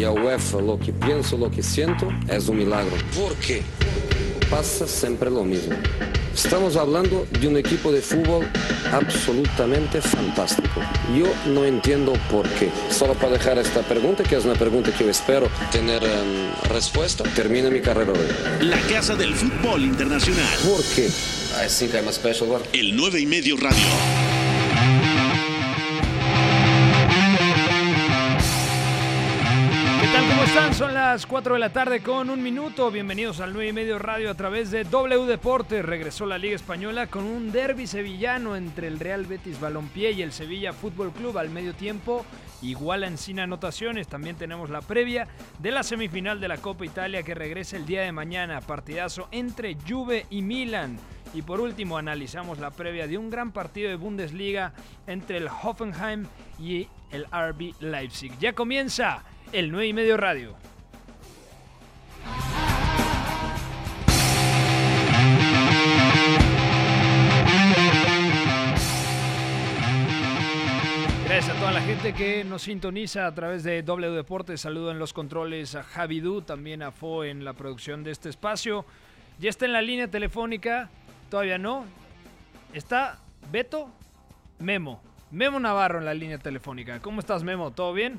y a UEFA lo que pienso, lo que siento, es un milagro. ¿Por qué? Pasa siempre lo mismo. Estamos hablando de un equipo de fútbol absolutamente fantástico. Yo no entiendo por qué. Solo para dejar esta pregunta, que es una pregunta que yo espero tener respuesta, termina mi carrera hoy. La casa del fútbol internacional. ¿Por qué? I think I'm a special one. El 9:30 Radio. Son las 4 de la tarde con 1 minuto. Bienvenidos al 9:30 Radio a través de W Deportes. Regresó la Liga Española con un derbi sevillano entre el Real Betis Balompié y el Sevilla Fútbol Club. Al medio tiempo igualan sin anotaciones. También tenemos la previa de la semifinal de la Copa Italia que regresa el día de mañana. Partidazo entre Juve y Milan. Y por último analizamos la previa de un gran partido de Bundesliga entre el Hoffenheim y el RB Leipzig. Ya comienza el 9:30 Radio. Gracias a toda la gente que nos sintoniza a través de W Deportes. Saludo en los controles a Javi Du, también a Fo en la producción de este espacio. Ya está en la línea telefónica, todavía no. Está Beto Memo Navarro en la línea telefónica. ¿Cómo estás, Memo? ¿Todo bien?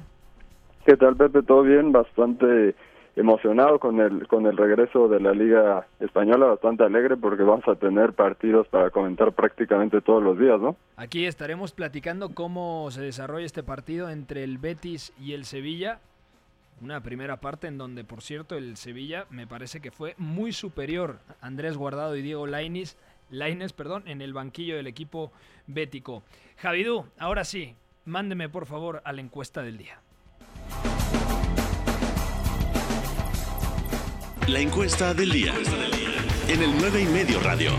¿Qué tal, Pepe? ¿Todo bien? Bastante emocionado con el regreso de la Liga Española, bastante alegre porque vamos a tener partidos para comentar prácticamente todos los días, ¿no? Aquí estaremos platicando cómo se desarrolla este partido entre el Betis y el Sevilla. Una primera parte en donde, por cierto, el Sevilla me parece que fue muy superior. Andrés Guardado y Diego Lainez, en el banquillo del equipo bético. Javidú, ahora sí, mándeme por favor a la encuesta del día. La encuesta del día en el 9:30 Radio.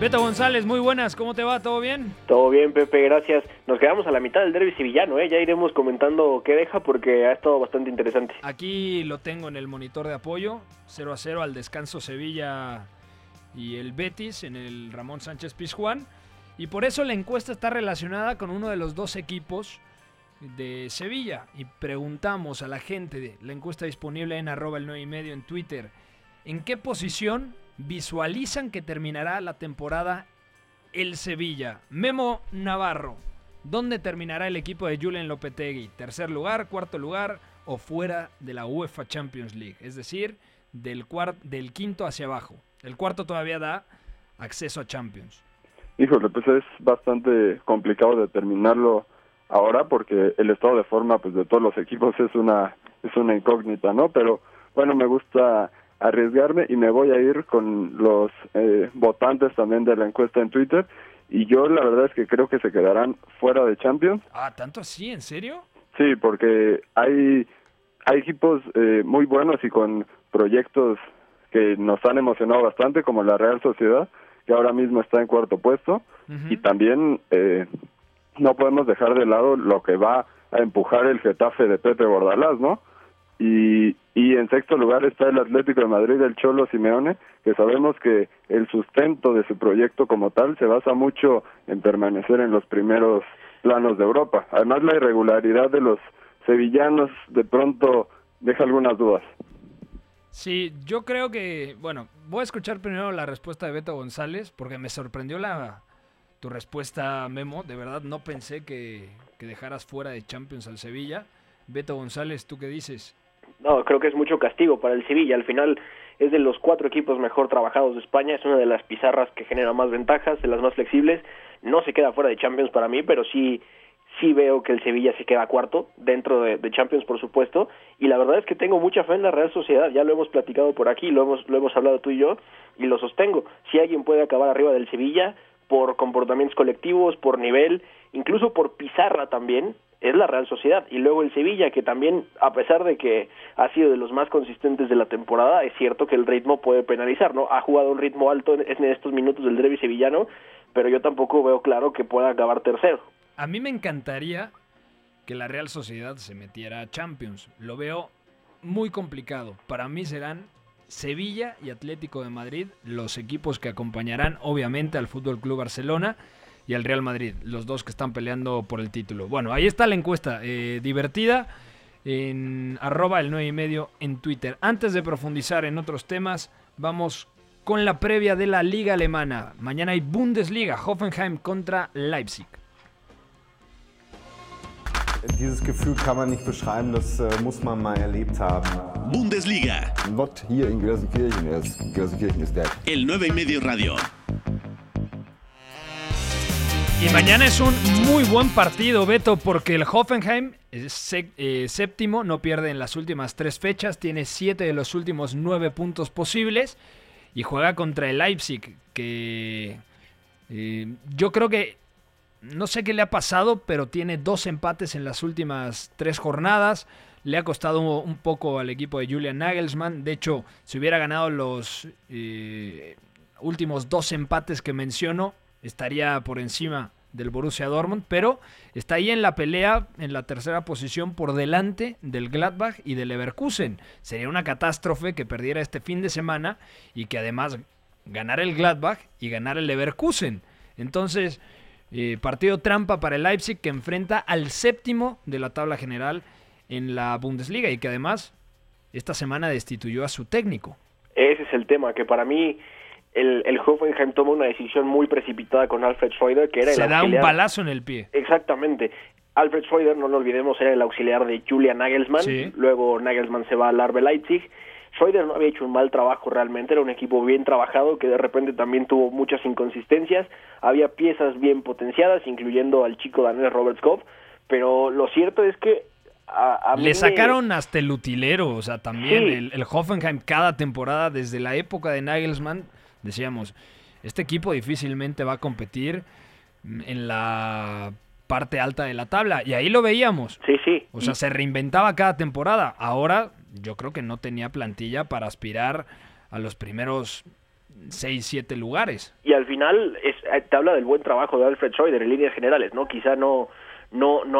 Beto González, muy buenas, ¿cómo te va? ¿Todo bien? Todo bien, Pepe, gracias. Nos quedamos a la mitad del derbi sevillano, ya iremos comentando qué deja porque ha estado bastante interesante. Aquí lo tengo en el monitor de apoyo, 0-0 al descanso Sevilla y el Betis en el Ramón Sánchez Pizjuán. Y por eso la encuesta está relacionada con uno de los dos equipos de Sevilla y preguntamos a la gente de la encuesta disponible en @el9:30 en Twitter: ¿en qué posición visualizan que terminará la temporada el Sevilla? Memo Navarro, ¿dónde terminará el equipo de Julen Lopetegui? ¿Tercer lugar, cuarto lugar o fuera de la UEFA Champions League? Es decir, del quinto hacia abajo. El cuarto todavía da acceso a Champions. Híjole, pues es bastante complicado determinarlo ahora porque el estado de forma pues de todos los equipos es una incógnita, ¿no? Pero bueno, me gusta arriesgarme y me voy a ir con los votantes también de la encuesta en Twitter y yo la verdad es que creo que se quedarán fuera de Champions. Ah, ¿tanto así? ¿En serio? Sí, porque hay equipos muy buenos y con proyectos que nos han emocionado bastante como la Real Sociedad, que ahora mismo está en cuarto puesto. Uh-huh. Y también no podemos dejar de lado lo que va a empujar el Getafe de Pepe Bordalás, ¿no? Y en sexto lugar está el Atlético de Madrid, el Cholo Simeone, que sabemos que el sustento de su proyecto como tal se basa mucho en permanecer en los primeros planos de Europa. Además, la irregularidad de los sevillanos de pronto deja algunas dudas. Sí, yo creo que, bueno, voy a escuchar primero la respuesta de Beto González, porque me sorprendió tu respuesta, Memo. De verdad no pensé que dejaras fuera de Champions al Sevilla. Beto González, ¿tú qué dices? No, creo que es mucho castigo para el Sevilla. Al final es de los 4 equipos mejor trabajados de España. Es una de las pizarras que genera más ventajas, de las más flexibles. No se queda fuera de Champions para mí, pero sí veo que el Sevilla se queda cuarto dentro de Champions, por supuesto, y la verdad es que tengo mucha fe en la Real Sociedad. Ya lo hemos platicado por aquí, lo hemos hablado tú y yo, y lo sostengo. Si alguien puede acabar arriba del Sevilla por comportamientos colectivos, por nivel, incluso por pizarra también, es la Real Sociedad. Y luego el Sevilla, que también, a pesar de que ha sido de los más consistentes de la temporada, es cierto que el ritmo puede penalizar, ¿no? Ha jugado un ritmo alto en estos minutos del derbi sevillano, pero yo tampoco veo claro que pueda acabar tercero. A mí me encantaría que la Real Sociedad se metiera a Champions. Lo veo muy complicado. Para mí serán Sevilla y Atlético de Madrid los equipos que acompañarán obviamente al FC Barcelona y al Real Madrid, los dos que están peleando por el título. Bueno, ahí está la encuesta divertida en @el9ymedio en Twitter. Antes de profundizar en otros temas, vamos con la previa de la Liga Alemana. Mañana hay Bundesliga, Hoffenheim contra Leipzig. Dieses Gefühl kann man nicht beschreiben, das muss man mal erlebt haben. Bundesliga. Not here in Gelsenkirchen, Gelsenkirchen is dead. El 9ymedio Radio. Y mañana es un muy buen partido, Beto, porque el Hoffenheim es séptimo, no pierde en las últimas 3 fechas, tiene 7 de los últimos 9 puntos posibles y juega contra el Leipzig, que yo creo que no sé qué le ha pasado, pero tiene 2 empates en las últimas 3 jornadas. Le ha costado un poco al equipo de Julian Nagelsmann. De hecho, si hubiera ganado los últimos 2 empates que menciono, estaría por encima del Borussia Dortmund, pero está ahí en la pelea, en la tercera posición, por delante del Gladbach y del Leverkusen. Sería una catástrofe que perdiera este fin de semana y que además ganara el Gladbach y ganara el Leverkusen. Entonces, partido trampa para el Leipzig, que enfrenta al séptimo de la tabla general en la Bundesliga y que además esta semana destituyó a su técnico. Ese es el tema, que para mí El Hoffenheim toma una decisión muy precipitada con Alfred Schreuder, que era el auxiliar. Se da un balazo en el pie. Exactamente. Alfred Schreuder, no lo olvidemos, era el auxiliar de Julian Nagelsmann. Sí. Luego Nagelsmann se va al RB Leipzig. Schreuder no había hecho un mal trabajo realmente, era un equipo bien trabajado que de repente también tuvo muchas inconsistencias. Había piezas bien potenciadas, incluyendo al chico danés Robert Skov, pero lo cierto es que le sacaron hasta el utilero, o sea, también sí. el Hoffenheim cada temporada desde la época de Nagelsmann decíamos, este equipo difícilmente va a competir en la parte alta de la tabla. Y ahí lo veíamos. Sí, sí. O sea, se reinventaba cada temporada. Ahora yo creo que no tenía plantilla para aspirar a los primeros 6-7 lugares. Y al final te habla del buen trabajo de Alfred Schreuder en líneas generales, ¿no? Quizá no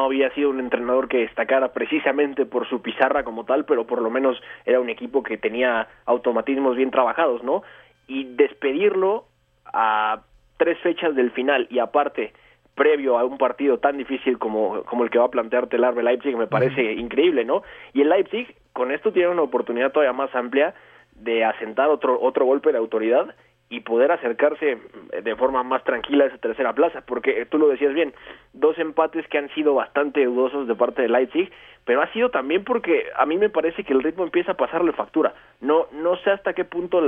había sido un entrenador que destacara precisamente por su pizarra como tal, pero por lo menos era un equipo que tenía automatismos bien trabajados, ¿no? Y despedirlo a 3 fechas del final y aparte previo a un partido tan difícil como el que va a plantearte el RB Leipzig me parece increíble, ¿no? Y el Leipzig con esto tiene una oportunidad todavía más amplia de asentar otro golpe de autoridad y poder acercarse de forma más tranquila a esa tercera plaza, porque tú lo decías bien, 2 empates que han sido bastante dudosos de parte de Leipzig, pero ha sido también porque a mí me parece que el ritmo empieza a pasarle factura. No sé hasta qué punto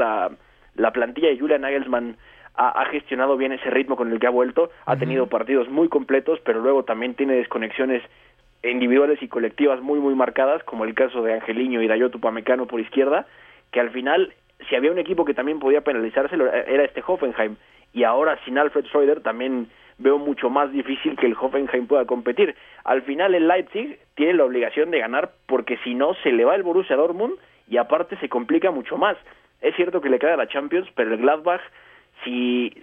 la plantilla de Julian Nagelsmann ha gestionado bien ese ritmo con el que ha vuelto, ha tenido partidos muy completos, pero luego también tiene desconexiones individuales y colectivas muy, muy marcadas, como el caso de Angeliño y Dayot Upamecano por izquierda, que al final, si había un equipo que también podía penalizarse, era este Hoffenheim, y ahora sin Alfred Schreuder también veo mucho más difícil que el Hoffenheim pueda competir. Al final el Leipzig tiene la obligación de ganar, porque si no se le va el Borussia Dortmund, y aparte se complica mucho más. Es cierto que le queda la Champions, pero el Gladbach, si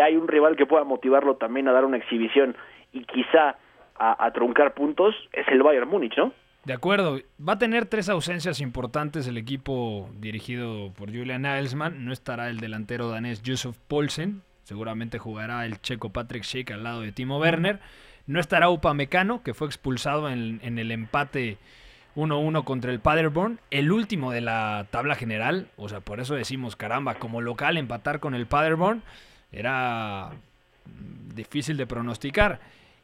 hay un rival que pueda motivarlo también a dar una exhibición y quizá a truncar puntos, es el Bayern Múnich, ¿no? De acuerdo. Va a tener 3 ausencias importantes el equipo dirigido por Julian Nagelsmann. No estará el delantero danés Yussuf Poulsen. Seguramente jugará el checo Patrick Schick al lado de Timo Werner. No estará Upamecano, que fue expulsado en el empate 1-1 contra el Paderborn, el último de la tabla general. O sea, por eso decimos, caramba, como local empatar con el Paderborn era difícil de pronosticar.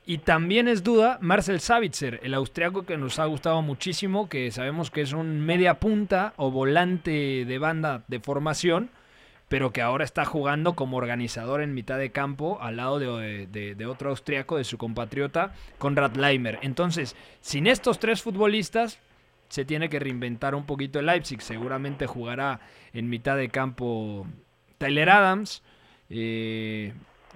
Y también es duda Marcel Sabitzer, el austriaco que nos ha gustado muchísimo, que sabemos que es un media punta o volante de banda de formación, pero que ahora está jugando como organizador en mitad de campo al lado de otro austriaco, de su compatriota, Konrad Laimer. Entonces, sin estos 3 futbolistas, se tiene que reinventar un poquito el Leipzig. Seguramente jugará en mitad de campo Tyler Adams.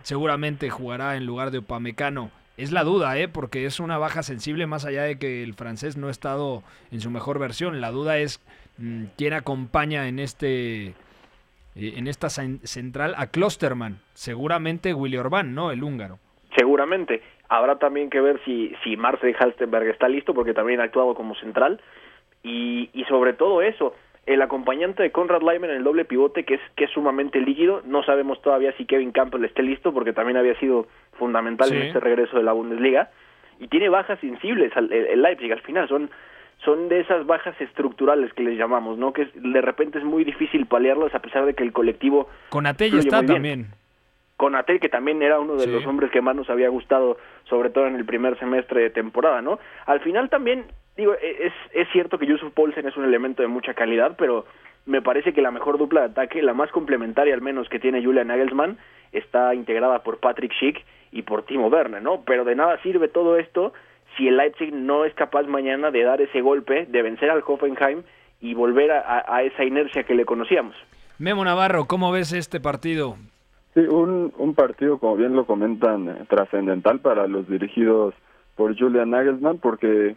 Seguramente jugará en lugar de Upamecano. Es la duda, porque es una baja sensible, más allá de que el francés no ha estado en su mejor versión. La duda es quién acompaña en esta central a Klosterman, seguramente Willy Orbán, ¿no? El húngaro. Seguramente. Habrá también que ver si Marcel Halstenberg está listo, porque también ha actuado como central. Y sobre todo eso, el acompañante de Konrad Laimer en el doble pivote, que es sumamente líquido. No sabemos todavía si Kevin Campbell esté listo, porque también había sido fundamental en este regreso de la Bundesliga. Y tiene bajas sensibles el Leipzig. Al final son de esas bajas estructurales que les llamamos, ¿no? Que de repente es muy difícil paliarlas, a pesar de que el colectivo... Konaté ya está también. Konaté, que también era uno de los hombres que más nos había gustado, sobre todo en el primer semestre de temporada, ¿no? Al final también... Digo, es cierto que Yussuf Poulsen es un elemento de mucha calidad, pero me parece que la mejor dupla de ataque, la más complementaria al menos que tiene Julian Nagelsmann, está integrada por Patrick Schick y por Timo Werner, ¿no? Pero de nada sirve todo esto si el Leipzig no es capaz mañana de dar ese golpe, de vencer al Hoffenheim y volver a esa inercia que le conocíamos. Memo Navarro, ¿cómo ves este partido? Sí, un partido, como bien lo comentan, trascendental para los dirigidos por Julian Nagelsmann, porque...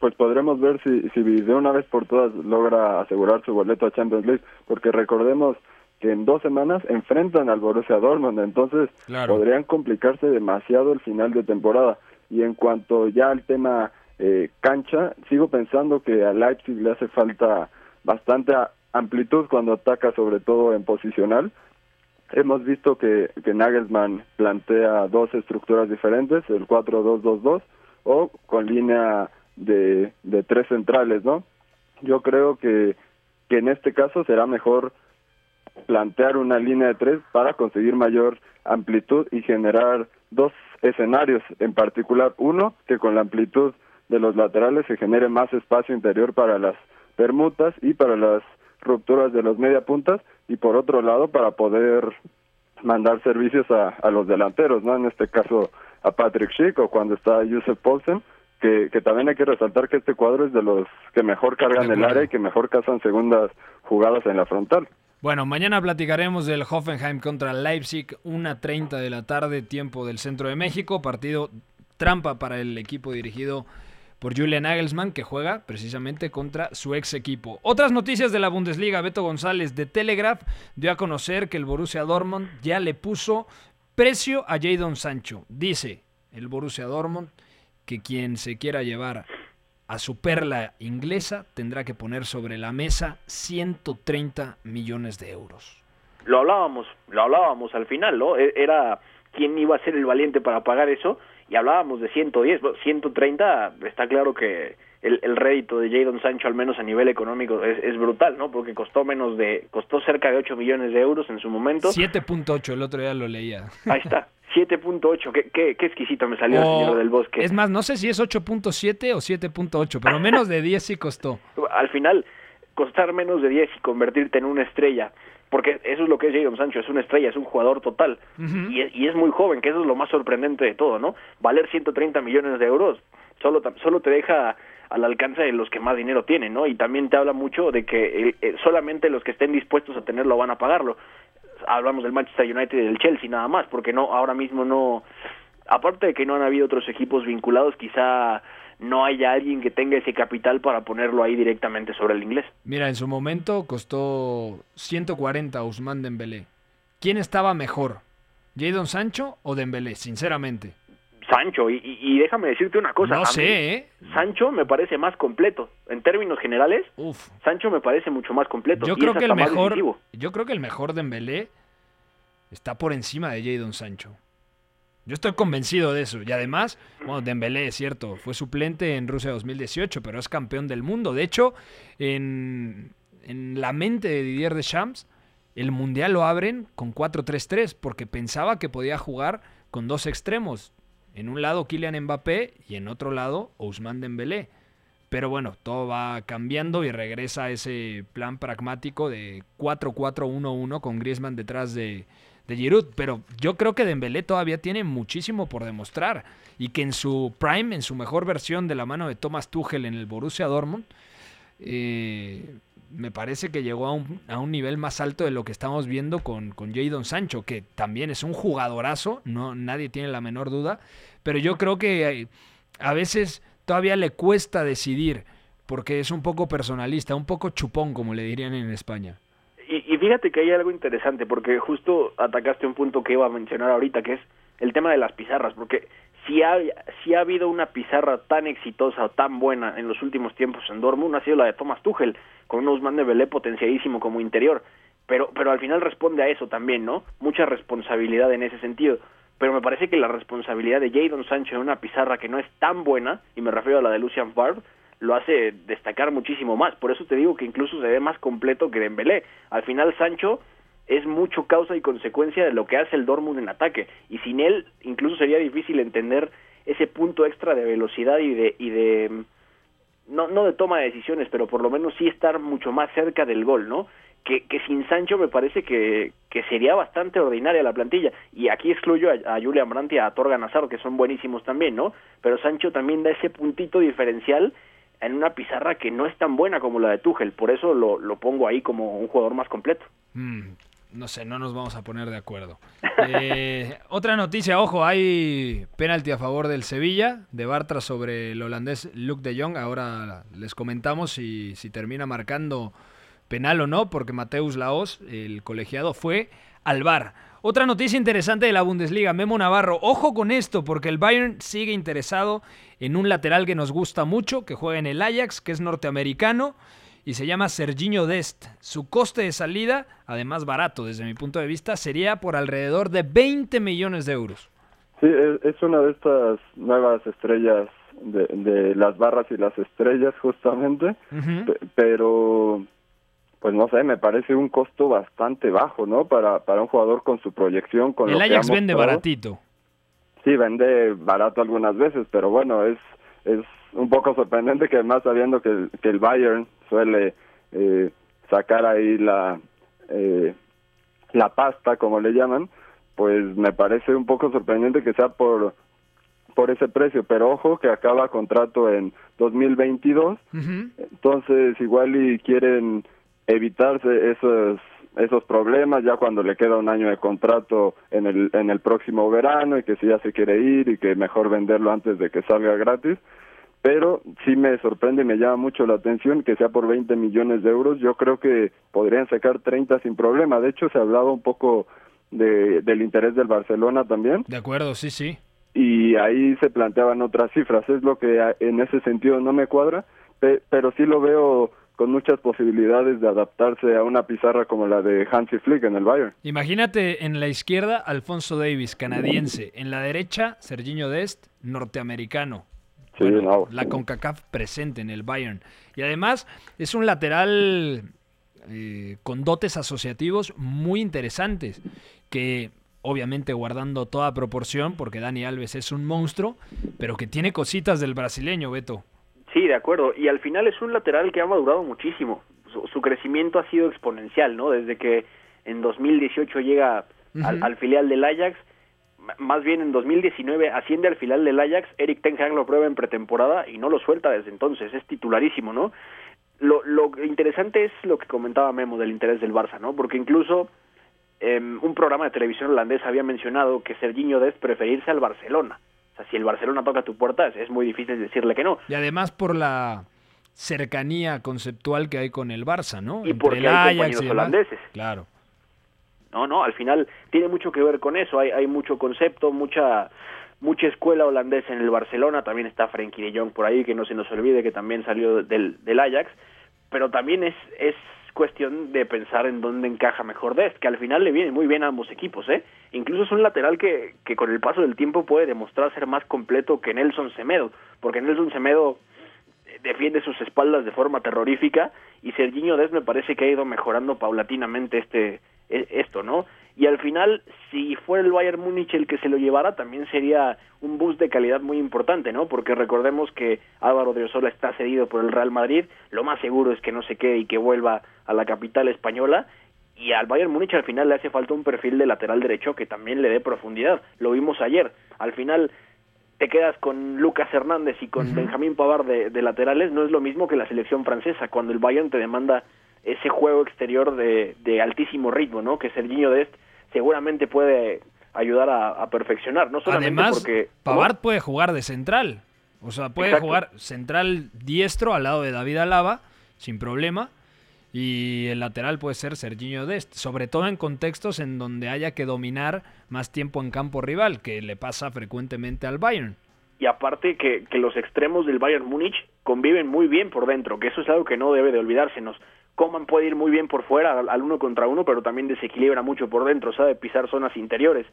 pues podremos ver si de una vez por todas logra asegurar su boleto a Champions League, porque recordemos que en 2 semanas enfrentan al Borussia Dortmund, entonces podrían complicarse demasiado el final de temporada. Y en cuanto ya al tema cancha, sigo pensando que a Leipzig le hace falta bastante amplitud cuando ataca, sobre todo en posicional. Hemos visto que Nagelsmann plantea 2 estructuras diferentes, el 4-2-2-2 o con línea... De 3 centrales, ¿no? Yo creo que en este caso será mejor plantear una línea de 3 para conseguir mayor amplitud y generar 2 escenarios en particular. Uno, que con la amplitud de los laterales se genere más espacio interior para las permutas y para las rupturas de los mediapuntas, y por otro lado para poder mandar servicios a los delanteros, ¿no? En este caso a Patrick Schick, o cuando está Yussuf Poulsen, que también hay que resaltar que este cuadro es de los que mejor cargan el área y que mejor cazan segundas jugadas en la frontal. Bueno, mañana platicaremos del Hoffenheim contra Leipzig, 1:30 de la tarde, tiempo del centro de México. Partido trampa para el equipo dirigido por Julian Nagelsmann, que juega precisamente contra su ex equipo. Otras noticias de la Bundesliga. Beto González de Telegraph dio a conocer que el Borussia Dortmund ya le puso precio a Jadon Sancho. Dice el Borussia Dortmund que quien se quiera llevar a su perla inglesa tendrá que poner sobre la mesa 130 millones de euros. Lo hablábamos al final, ¿no? Era quién iba a ser el valiente para pagar eso, y hablábamos de 110, 130, está claro que el rédito de Jadon Sancho, al menos a nivel económico, es brutal, ¿no? Porque costó cerca de 8 millones de euros en su momento. 7.8, el otro día lo leía. Ahí está. 7.8, qué exquisito me salió el señor del Bosque. Es más, no sé si es 8.7 o 7.8, pero menos de 10 sí costó. Al final, costar menos de 10 y convertirte en una estrella, porque eso es lo que es Jadon Sancho, es una estrella, es un jugador total, y es muy joven, que eso es lo más sorprendente de todo, ¿no? Valer 130 millones de euros solo te deja al alcance de los que más dinero tienen, ¿no? Y también te habla mucho de que solamente los que estén dispuestos a tenerlo van a pagarlo. Hablamos del Manchester United y del Chelsea nada más, porque ahora mismo no, aparte de que no han habido otros equipos vinculados, quizá no haya alguien que tenga ese capital para ponerlo ahí directamente sobre el inglés. Mira, en su momento costó 140 Ousmane Dembélé. ¿Quién estaba mejor? ¿Jadon Sancho o Dembélé? Sinceramente. Sancho, y déjame decirte una cosa. No sé, Sancho me parece más completo. En términos generales, Sancho me parece mucho más completo. Yo creo que el mejor Dembélé está por encima de Jadon Sancho. Yo estoy convencido de eso. Y además, bueno, Dembélé, es cierto, fue suplente en Rusia 2018, pero es campeón del mundo. De hecho, en la mente de Didier Deschamps, el Mundial lo abren con 4-3-3, porque pensaba que podía jugar con 2 extremos. En un lado Kylian Mbappé y en otro lado Ousmane Dembélé. Pero bueno, todo va cambiando y regresa a ese plan pragmático de 4-4-1-1 con Griezmann detrás de Giroud. Pero yo creo que Dembélé todavía tiene muchísimo por demostrar, y que en su prime, en su mejor versión de la mano de Thomas Tuchel en el Borussia Dortmund, me parece que llegó a un nivel más alto de lo que estamos viendo con Jadon Sancho, que también es un jugadorazo, no, nadie tiene la menor duda, pero yo creo que a veces todavía le cuesta decidir, porque es un poco personalista, un poco chupón, como le dirían en España. Y fíjate que hay algo interesante, porque justo atacaste un punto que iba a mencionar ahorita, que es el tema de las pizarras, porque si ha habido una pizarra tan exitosa o tan buena en los últimos tiempos en Dortmund, ha sido la de Thomas Tuchel, con un Ousmane Dembélé potenciadísimo como interior, pero al final responde a eso también, ¿no? Mucha responsabilidad en ese sentido, pero me parece que la responsabilidad de Jadon Sancho en una pizarra que no es tan buena, y me refiero a la de Lucien Favre, lo hace destacar muchísimo más. Por eso te digo que incluso se ve más completo que Dembélé. Al final Sancho es mucho causa y consecuencia de lo que hace el Dortmund en ataque, y sin él incluso sería difícil entender ese punto extra de velocidad y de no de toma de decisiones, pero por lo menos sí estar mucho más cerca del gol, ¿no? Que sin Sancho me parece que sería bastante ordinaria la plantilla, y aquí excluyo a Julian Brandt y a Thorgan Hazard, que son buenísimos también, ¿no? Pero Sancho también da ese puntito diferencial en una pizarra que no es tan buena como la de Tuchel, por eso lo pongo ahí como un jugador más completo. No sé, no nos vamos a poner de acuerdo. Otra noticia, ojo, hay penalti a favor del Sevilla, de Bartra sobre el holandés Luc de Jong. Ahora les comentamos si termina marcando penal o no, porque Mateus Laos, el colegiado, fue al VAR. Otra noticia interesante de la Bundesliga, Memo Navarro. Ojo con esto, porque el Bayern sigue interesado en un lateral que nos gusta mucho, que juega en el Ajax, que es norteamericano, y se llama Sergiño Dest. Su coste de salida, además barato desde mi punto de vista, sería por alrededor de 20 millones de euros. Sí, es una de estas nuevas estrellas de las barras y las estrellas, justamente, pero... Pues no sé, me parece un costo bastante bajo, ¿no? Para un jugador con su proyección. Con el Ajax vende baratito. Sí, vende barato algunas veces, pero bueno, es un poco sorprendente, que además sabiendo que el Bayern suele sacar ahí la pasta, como le llaman, pues me parece un poco sorprendente que sea por ese precio, pero ojo que acaba contrato en 2022, entonces igual y quieren evitarse esos problemas ya cuando le queda un año de contrato en el próximo verano, y que si ya se quiere ir, y que mejor venderlo antes de que salga gratis. Pero sí me sorprende y me llama mucho la atención que sea por 20 millones de euros. Yo creo que podrían sacar 30 sin problema. De hecho, se hablaba un poco del interés del Barcelona también. De acuerdo, sí, sí. Y ahí se planteaban otras cifras. Es lo que en ese sentido no me cuadra, pero sí lo veo con muchas posibilidades de adaptarse a una pizarra como la de Hansi Flick en el Bayern. Imagínate en la izquierda Alphonso Davies, canadiense, en la derecha Sergiño Dest, norteamericano. Sí, bueno, no. La CONCACAF presente en el Bayern. Y además es un lateral con dotes asociativos muy interesantes, que obviamente guardando toda proporción, porque Dani Alves es un monstruo, pero que tiene cositas del brasileño, Beto. Sí, de acuerdo, y al final es un lateral que ha madurado muchísimo, su crecimiento ha sido exponencial, ¿no? Desde que en 2018 llega al filial del Ajax, más bien en 2019 asciende al filial del Ajax, Erik ten Hag lo prueba en pretemporada y no lo suelta desde entonces, es titularísimo, ¿no? Lo interesante es lo que comentaba Memo del interés del Barça, ¿no? Porque incluso un programa de televisión holandés había mencionado que Sergiño Dest preferirse al Barcelona. Si el Barcelona toca tu puerta, es muy difícil decirle que no. Y además por la cercanía conceptual que hay con el Barça, ¿no? Y porque hay compañeros holandeses. Claro. No, al final tiene mucho que ver con eso. Hay mucho concepto, mucha escuela holandesa en el Barcelona. También está Frenkie de Jong por ahí, que no se nos olvide que también salió del Ajax. Pero también es cuestión de pensar en dónde encaja mejor Dest, que al final le viene muy bien a ambos equipos, incluso es un lateral que con el paso del tiempo puede demostrar ser más completo que Nelson Semedo, porque Nelson Semedo defiende sus espaldas de forma terrorífica, y Sergiño Dest me parece que ha ido mejorando paulatinamente esto, ¿no? Y al final, si fuera el Bayern Múnich el que se lo llevara, también sería un boost de calidad muy importante, ¿no? Porque recordemos que Álvaro Odriozola está cedido por el Real Madrid, lo más seguro es que no se quede y que vuelva a la capital española, y al Bayern Múnich al final le hace falta un perfil de lateral derecho que también le dé profundidad, lo vimos ayer, al final te quedas con Lucas Hernández y con Benjamín Pavard de laterales, no es lo mismo que la selección francesa, cuando el Bayern te demanda ese juego exterior de altísimo ritmo, ¿no? Que Sergiño Dest seguramente puede ayudar a perfeccionar, no solamente además, porque Pavard puede jugar de central, o sea, puede jugar central diestro al lado de David Alaba sin problema, Y el lateral puede ser Sergiño Dest, sobre todo en contextos en donde haya que dominar más tiempo en campo rival, que le pasa frecuentemente al Bayern. Y aparte que los extremos del Bayern Múnich conviven muy bien por dentro, que eso es algo que no debe de olvidársenos. Coman puede ir muy bien por fuera al uno contra uno, pero también desequilibra mucho por dentro, sabe pisar zonas interiores.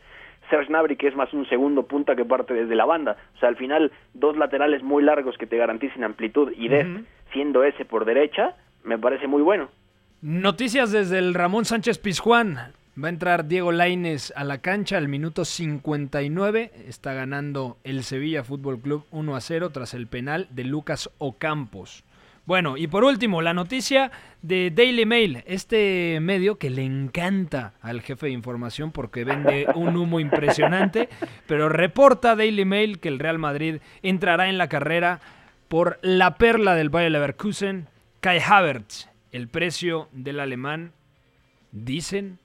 Serge Gnabry, que es más un segundo punta que parte desde la banda. O sea, al final, dos laterales muy largos que te garanticen amplitud y Dest, siendo ese por derecha, me parece muy bueno. Noticias desde el Ramón Sánchez Pizjuán. Va a entrar Diego Lainez a la cancha al minuto 59. Está ganando el Sevilla Fútbol Club 1-0 tras el penal de Lucas Ocampos. Bueno, y por último, la noticia de Daily Mail, este medio que le encanta al jefe de información porque vende un humo impresionante, pero reporta Daily Mail que el Real Madrid entrará en la carrera por la perla del Bayer Leverkusen, Kai Havertz. El precio del alemán, dicen,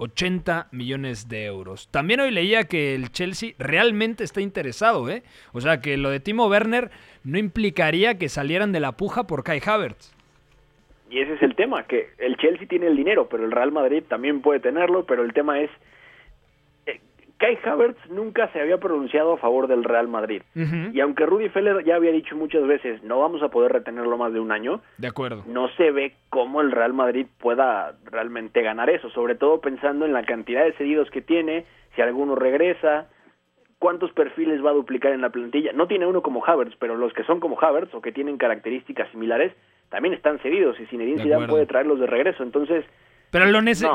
80 millones de euros. También hoy leía que el Chelsea realmente está interesado, ¿eh? O sea, que lo de Timo Werner no implicaría que salieran de la puja por Kai Havertz. Y ese es el tema, que el Chelsea tiene el dinero, pero el Real Madrid también puede tenerlo, pero el tema es... Kai Havertz nunca se había pronunciado a favor del Real Madrid. Y aunque Rudi Feller ya había dicho muchas veces, no vamos a poder retenerlo más de un año. De acuerdo. No se ve cómo el Real Madrid pueda realmente ganar eso, sobre todo pensando en la cantidad de cedidos que tiene, si alguno regresa, cuántos perfiles va a duplicar en la plantilla. No tiene uno como Havertz, pero los que son como Havertz o que tienen características similares también están cedidos y Zinedine Zidane puede traerlos de regreso. Entonces, pero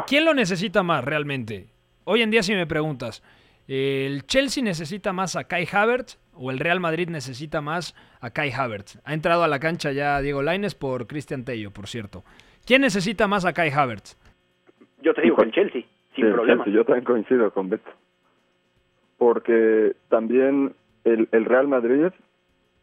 ¿quién lo necesita más realmente? Hoy en día, si me preguntas, ¿el Chelsea necesita más a Kai Havertz o el Real Madrid necesita más a Kai Havertz? Ha entrado a la cancha ya Diego Lainez por Cristian Tello, por cierto. ¿Quién necesita más a Kai Havertz? Yo te digo con Chelsea, sin problema. Chelsea, yo también coincido con Beto. Porque también el Real Madrid,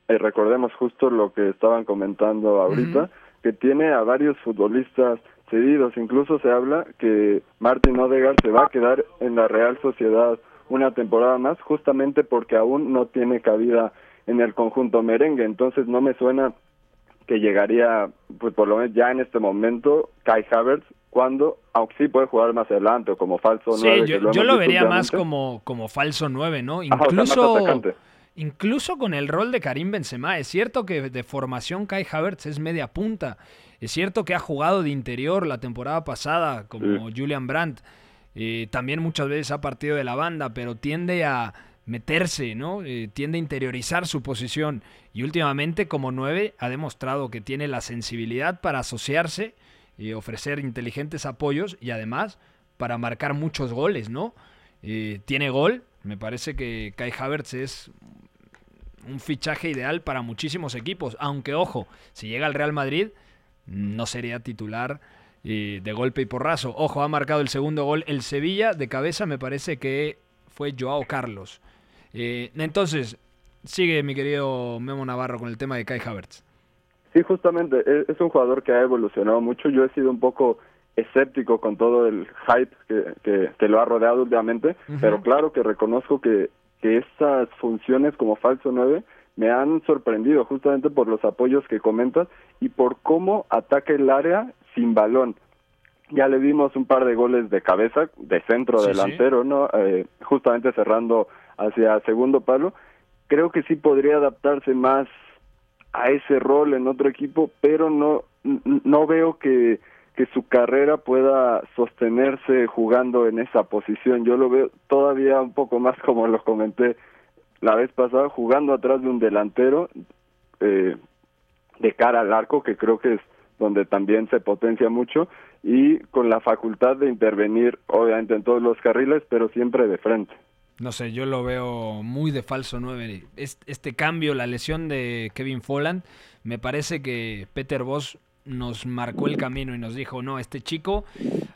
recordemos justo lo que estaban comentando ahorita, que tiene a varios futbolistas cedidos. Incluso se habla que Martin Odegaard se va a quedar en la Real Sociedad una temporada más, justamente porque aún no tiene cabida en el conjunto merengue. Entonces no me suena que llegaría, pues por lo menos ya en este momento, Kai Havertz, cuando, aunque sí puede jugar más adelante, como falso 9. Sí, yo lo vería más como falso 9, ¿no? Incluso... o sea, más incluso con el rol de Karim Benzema. Es cierto que de formación Kai Havertz es media punta. Es cierto que ha jugado de interior la temporada pasada, como Julian Brandt. También muchas veces ha partido de la banda, pero tiende a meterse, ¿no? Tiende a interiorizar su posición. Y últimamente, como 9, ha demostrado que tiene la sensibilidad para asociarse y ofrecer inteligentes apoyos y además para marcar muchos goles, ¿no? Tiene gol. Me parece que Kai Havertz es un fichaje ideal para muchísimos equipos, aunque, ojo, si llega al Real Madrid, no sería titular de golpe y porrazo. Ojo, ha marcado el segundo gol el Sevilla, de cabeza me parece que fue Joao Carlos. Entonces, sigue mi querido Memo Navarro con el tema de Kai Havertz. Sí, justamente, es un jugador que ha evolucionado mucho. Yo he sido un poco escéptico con todo el hype que lo ha rodeado últimamente, pero claro que reconozco que esas funciones como falso 9 me han sorprendido justamente por los apoyos que comentas y por cómo ataca el área sin balón. Ya le vimos un par de goles de cabeza, de centro delantero, ¿no? Justamente cerrando hacia segundo palo. Creo que sí podría adaptarse más a ese rol en otro equipo, pero no veo que su carrera pueda sostenerse jugando en esa posición. Yo lo veo todavía un poco más, como lo comenté la vez pasada, jugando atrás de un delantero de cara al arco, que creo que es donde también se potencia mucho, y con la facultad de intervenir, obviamente, en todos los carriles, pero siempre de frente. No sé, yo lo veo muy de falso 9. Este cambio, la lesión de Kevin Folland, me parece que Peter Bosz nos marcó el camino y nos dijo, no, este chico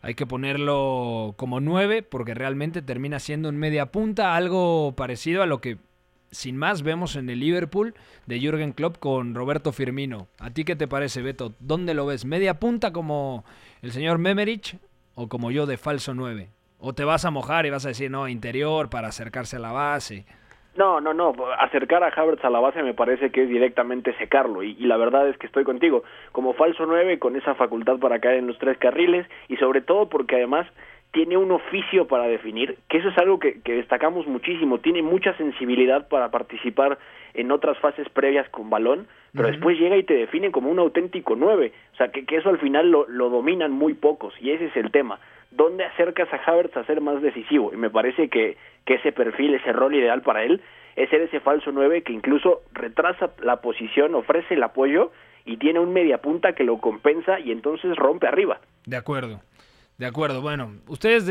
hay que ponerlo como 9 porque realmente termina siendo un media punta, algo parecido a lo que sin más vemos en el Liverpool de Jürgen Klopp con Roberto Firmino. ¿A ti qué te parece, Beto? ¿Dónde lo ves? ¿Media punta como el señor Memerich o como yo de falso 9? ¿O te vas a mojar y vas a decir, no, interior para acercarse a la base? No, acercar a Havertz a la base me parece que es directamente secarlo, y la verdad es que estoy contigo, como falso 9 con esa facultad para caer en los tres carriles, y sobre todo porque además tiene un oficio para definir, que eso es algo que destacamos muchísimo, tiene mucha sensibilidad para participar en otras fases previas con balón, pero después llega y te define como un auténtico 9, o sea que eso al final lo dominan muy pocos, y ese es el tema. ¿Dónde acercas a Havertz a ser más decisivo? Y me parece que ese perfil, ese rol ideal para él, es ser ese falso 9 que incluso retrasa la posición, ofrece el apoyo y tiene un mediapunta que lo compensa y entonces rompe arriba. De acuerdo, de acuerdo. Bueno, ustedes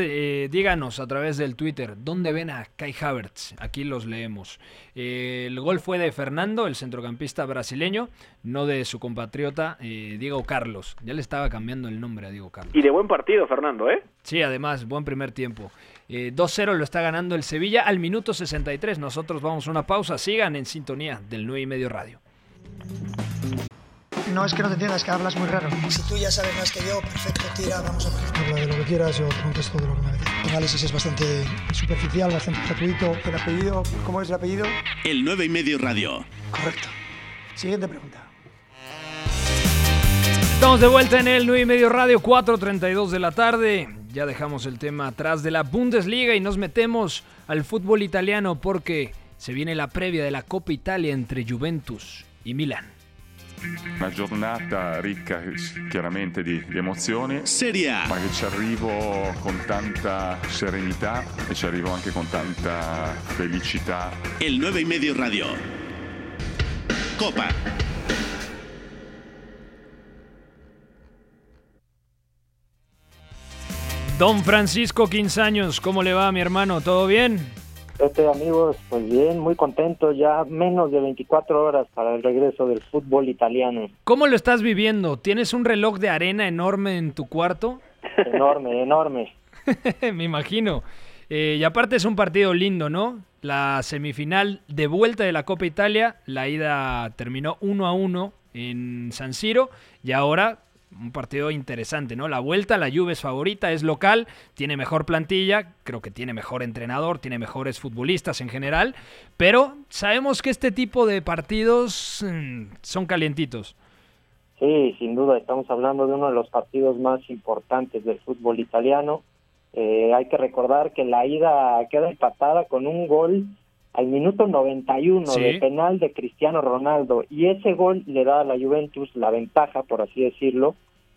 díganos a través del Twitter, ¿dónde ven a Kai Havertz? Aquí los leemos. El gol fue de Fernando, el centrocampista brasileño, no de su compatriota Diego Carlos. Ya le estaba cambiando el nombre a Diego Carlos. Y de buen partido, Fernando, ¿eh? Sí, además, buen primer tiempo. 2-0 lo está ganando el Sevilla al minuto 63. Nosotros vamos a una pausa. Sigan en sintonía del 9 y medio Radio. No, es que no te entiendas, que hablas muy raro. Si tú ya sabes más que yo, perfecto, tira, vamos a ver. Habla de lo que quieras, yo contesto de lo que me apetece. El análisis es bastante superficial, bastante gratuito. El apellido, ¿cómo es el apellido? El 9 y medio Radio. Correcto. Siguiente pregunta. Estamos de vuelta en el 9 y medio Radio, 4:32 de la tarde. Ya dejamos el tema atrás de la Bundesliga y nos metemos al fútbol italiano porque se viene la previa de la Copa Italia entre Juventus y Milan. Una giornata ricca chiaramente di emozione, seria, ma che ci arrivo con tanta serenità e ci arrivo anche con tanta felicità. El 9 y medio Radio. Copa. Don Francisco Quinzaños, ¿cómo le va, mi hermano? ¿Todo bien? Amigos, pues bien, muy contento, ya menos de 24 horas para el regreso del fútbol italiano. ¿Cómo lo estás viviendo? ¿Tienes un reloj de arena enorme en tu cuarto? Enorme. Me imagino. Y aparte es un partido lindo, ¿no? La semifinal de vuelta de la Copa Italia, la ida terminó 1-1 en San Siro y ahora un partido interesante, ¿no? La vuelta, la Juve es favorita, es local, tiene mejor plantilla, creo que tiene mejor entrenador, tiene mejores futbolistas en general, pero sabemos que este tipo de partidos son calientitos. Sí, sin duda, estamos hablando de uno de los partidos más importantes del fútbol italiano. Hay que recordar que la ida queda empatada con un gol al minuto 91 de penal de Cristiano Ronaldo, y ese gol le da a la Juventus la ventaja, por así decirlo,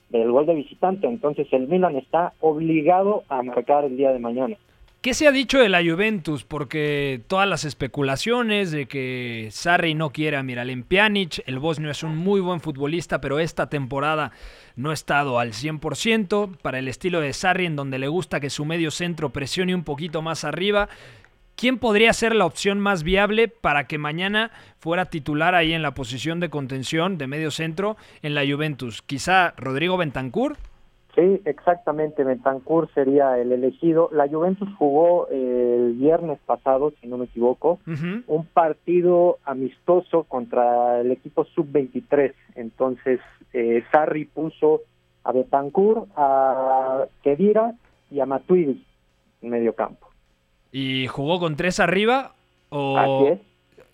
del gol de visitante. Entonces el Milan está obligado a marcar el día de mañana. ¿Qué se ha dicho de la Juventus? Porque todas las especulaciones de que Sarri no quiere a Miralem Pjanic, el bosnio es un muy buen futbolista, pero esta temporada no ha estado al 100% para el estilo de Sarri, en donde le gusta que su medio centro presione un poquito más arriba. ¿Quién podría ser la opción más viable para que mañana fuera titular ahí en la posición de contención de medio centro en la Juventus? ¿Quizá Rodrigo Bentancur? Sí, exactamente, Bentancur sería el elegido. La Juventus jugó el viernes pasado, si no me equivoco, un partido amistoso contra el equipo sub-23. Entonces, Sarri puso a Bentancur, a Kedira y a Matuidi en medio campo. ¿Y jugó con tres arriba? O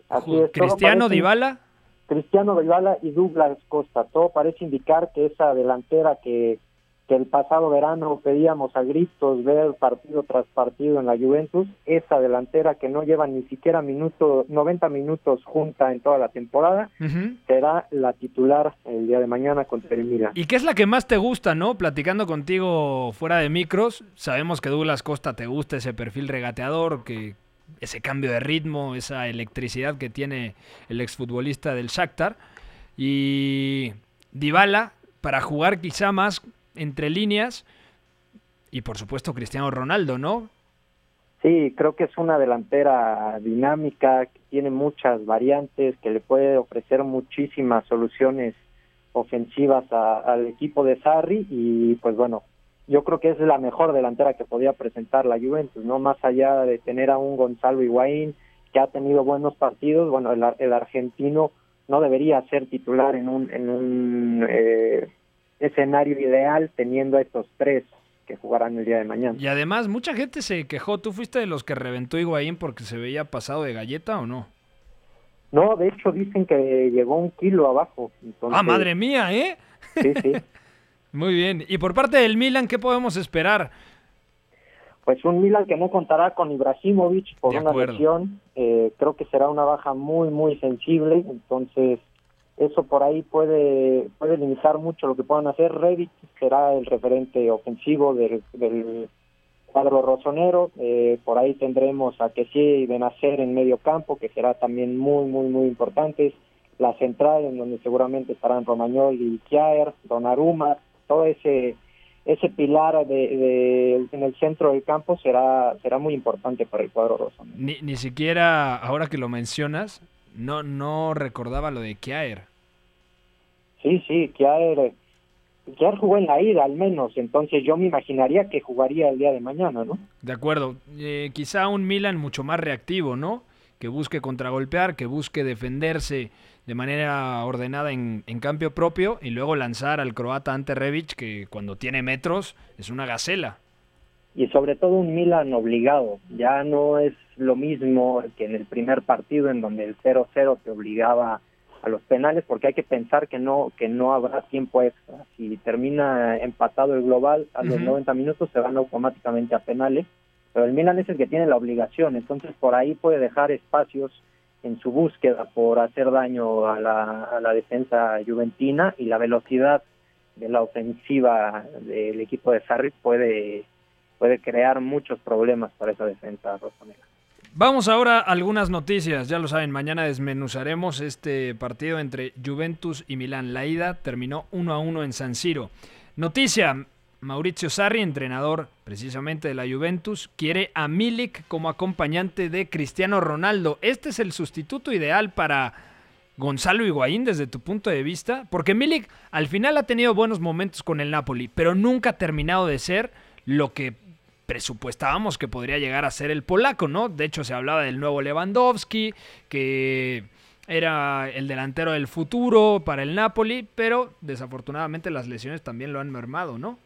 Así es. ¿Cristiano, Dybala? Cristiano, Dybala y Douglas Costa. Todo parece indicar que esa delantera que el pasado verano pedíamos a gritos ver partido tras partido en la Juventus, esa delantera que no lleva ni siquiera 90 minutos junta en toda la temporada, será la titular el día de mañana contra el Milan. ¿Y qué es la que más te gusta, no? Platicando contigo fuera de micros, sabemos que Douglas Costa te gusta ese perfil regateador, que ese cambio de ritmo, esa electricidad que tiene el exfutbolista del Shakhtar, y Dybala para jugar quizá más entre líneas, y por supuesto Cristiano Ronaldo, ¿no? Sí, creo que es una delantera dinámica, que tiene muchas variantes, que le puede ofrecer muchísimas soluciones ofensivas al equipo de Sarri, y pues bueno, yo creo que es la mejor delantera que podía presentar la Juventus, ¿no? Más allá de tener a un Gonzalo Higuaín, que ha tenido buenos partidos, bueno, el argentino no debería ser titular en un escenario ideal, teniendo a estos tres que jugarán el día de mañana. Y además, mucha gente se quejó. ¿Tú fuiste de los que reventó Higuaín porque se veía pasado de galleta o no? No, de hecho dicen que llegó 1 kilo abajo. Entonces... ¡Ah, madre mía, eh! Sí, sí. Muy bien. Y por parte del Milan, ¿qué podemos esperar? Pues un Milan que no contará con Ibrahimovic por una lesión. Creo que será una baja muy, muy sensible. Entonces, eso por ahí puede limitar mucho lo que puedan hacer. Rebic será el referente ofensivo del cuadro rosonero. Por ahí tendremos a Kessie y Benacer en medio campo, que será también muy, muy, muy importante. La central, en donde seguramente estarán Romagnoli y Kjaer, Donnarumma, todo ese pilar en el centro del campo será muy importante para el cuadro rosa. Ni siquiera, ahora que lo mencionas, no recordaba lo de Kjaer. Sí, Kjaer jugó en la ida al menos, entonces yo me imaginaría que jugaría el día de mañana, ¿no? De acuerdo, quizá un Milan mucho más reactivo, ¿no? Que busque contragolpear, que busque defenderse de manera ordenada en cambio propio y luego lanzar al croata Ante Rebic, que cuando tiene metros es una gacela. Y sobre todo un Milan obligado. Ya no es lo mismo que en el primer partido, en donde el 0-0 te obligaba a los penales, porque hay que pensar que no habrá tiempo extra. Si termina empatado el global a los 90 minutos, se van automáticamente a penales. Pero el Milan es el que tiene la obligación, entonces por ahí puede dejar espacios en su búsqueda por hacer daño a la defensa juventina, y la velocidad de la ofensiva del equipo de Sarri puede crear muchos problemas para esa defensa rosonera. Vamos ahora a algunas noticias. Ya lo saben, mañana desmenuzaremos este partido entre Juventus y Milán. La ida terminó 1-1 en San Siro. Noticia: Maurizio Sarri, entrenador precisamente de la Juventus, quiere a Milik como acompañante de Cristiano Ronaldo. ¿Este es el sustituto ideal para Gonzalo Higuaín desde tu punto de vista? Porque Milik al final ha tenido buenos momentos con el Napoli, pero nunca ha terminado de ser lo que presupuestábamos que podría llegar a ser el polaco, ¿no? De hecho, se hablaba del nuevo Lewandowski, que era el delantero del futuro para el Napoli, pero desafortunadamente las lesiones también lo han mermado, ¿no?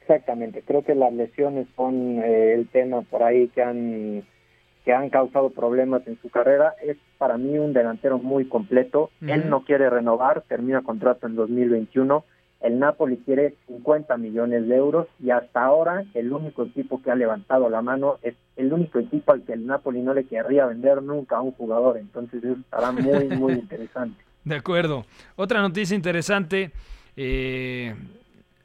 Exactamente, creo que las lesiones son el tema por ahí que han causado problemas en su carrera. Es para mí un delantero muy completo. Él no quiere renovar, termina contrato en 2021. El Napoli quiere 50 millones de euros y hasta ahora el único equipo que ha levantado la mano, es el único equipo al que el Napoli no le querría vender nunca a un jugador. Entonces eso estará muy, muy interesante. De acuerdo. Otra noticia interesante...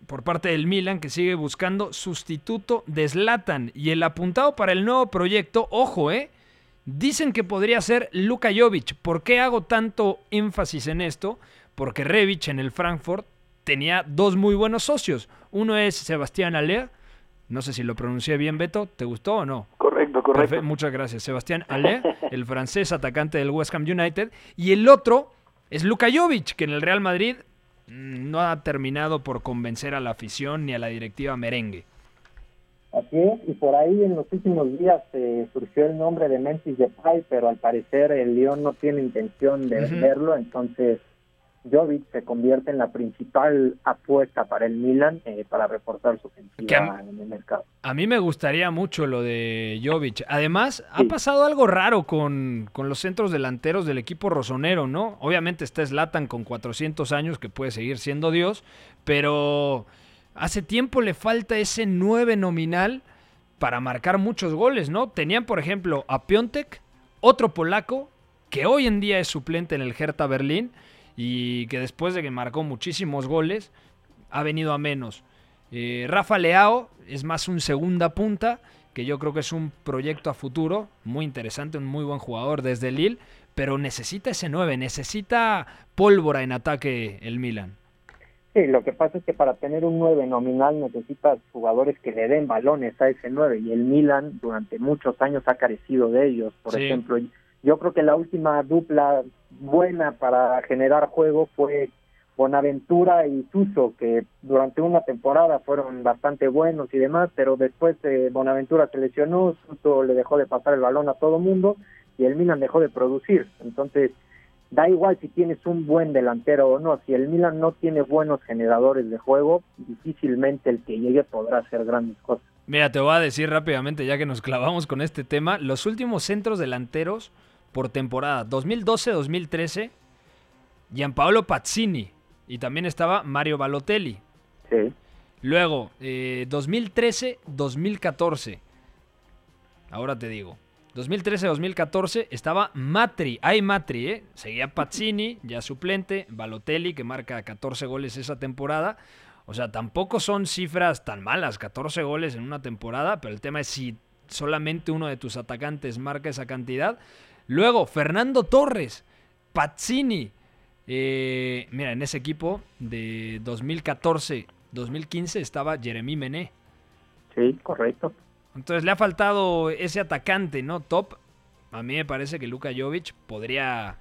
por parte del Milan, que sigue buscando sustituto de Zlatan, y el apuntado para el nuevo proyecto, ojo, dicen que podría ser Luka Jovic. ¿Por qué hago tanto énfasis en esto? Porque Rebic en el Frankfurt tenía dos muy buenos socios. Uno es Sebastián Haller, no sé si lo pronuncié bien, Beto, ¿te gustó o no? Correcto. Perfecto, muchas gracias. Sebastián Haller, el francés atacante del West Ham United, y el otro es Luka Jovic, que en el Real Madrid no ha terminado por convencer a la afición ni a la directiva merengue. Así es, y por ahí en los últimos días surgió el nombre de Memphis Depay, pero al parecer el Lyon no tiene intención de venderlo, entonces Jovic se convierte en la principal apuesta para el Milan para reforzar su ofensiva en el mercado. A mí me gustaría mucho lo de Jovic. Además, ha pasado algo raro con los centros delanteros del equipo rosonero, ¿no? Obviamente está Zlatan con 400 años, que puede seguir siendo Dios, pero hace tiempo le falta ese 9 nominal para marcar muchos goles, ¿no? Tenían, por ejemplo, a Piontek, otro polaco, que hoy en día es suplente en el Hertha Berlín, y que después de que marcó muchísimos goles, ha venido a menos. Rafa Leao es más un segunda punta, que yo creo que es un proyecto a futuro, muy interesante, un muy buen jugador desde Lille, pero necesita ese 9, necesita pólvora en ataque el Milan. Sí, lo que pasa es que para tener un 9 nominal necesitas jugadores que le den balones a ese 9, y el Milan durante muchos años ha carecido de ellos. Por ejemplo, yo creo que la última dupla buena para generar juego fue Bonaventura y Suso, que durante una temporada fueron bastante buenos y demás, pero después Bonaventura se lesionó, Suso le dejó de pasar el balón a todo mundo y el Milan dejó de producir. Entonces Da igual si tienes un buen delantero o no, si el Milan no tiene buenos generadores de juego, difícilmente el que llegue podrá hacer grandes cosas. Mira, te voy a decir rápidamente, ya que nos clavamos con este tema, los últimos centros delanteros por temporada, 2012-2013, Gianpaolo Pazzini, y también estaba Mario Balotelli. Sí. Luego, 2013-2014, ahora te digo, 2013-2014 estaba Matri, seguía Pazzini, ya suplente, Balotelli, que marca 14 goles esa temporada. O sea, tampoco son cifras tan malas, 14 goles en una temporada, pero el tema es si solamente uno de tus atacantes marca esa cantidad. Luego, Fernando Torres, Pazzini. Mira, en ese equipo de 2014-2015 estaba Jérémy Mené. Sí, correcto. Entonces le ha faltado ese atacante, ¿no? Top. A mí me parece que Luka Jovic podría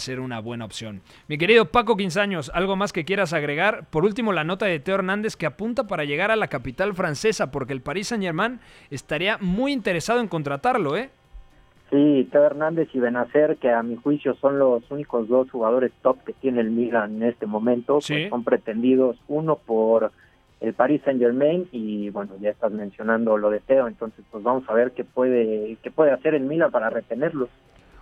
ser una buena opción. Mi querido Paco Quinzaños, ¿algo más que quieras agregar? Por último, la nota de Teo Hernández, que apunta para llegar a la capital francesa, porque el Paris Saint-Germain estaría muy interesado en contratarlo, ¿eh? Sí, Teo Hernández y Benacer, que a mi juicio son los únicos dos jugadores top que tiene el Milan en este momento, sí, pues son pretendidos, uno por el Paris Saint-Germain, y bueno, ya estás mencionando lo de Teo, entonces pues vamos a ver qué puede hacer el Milan para retenerlos.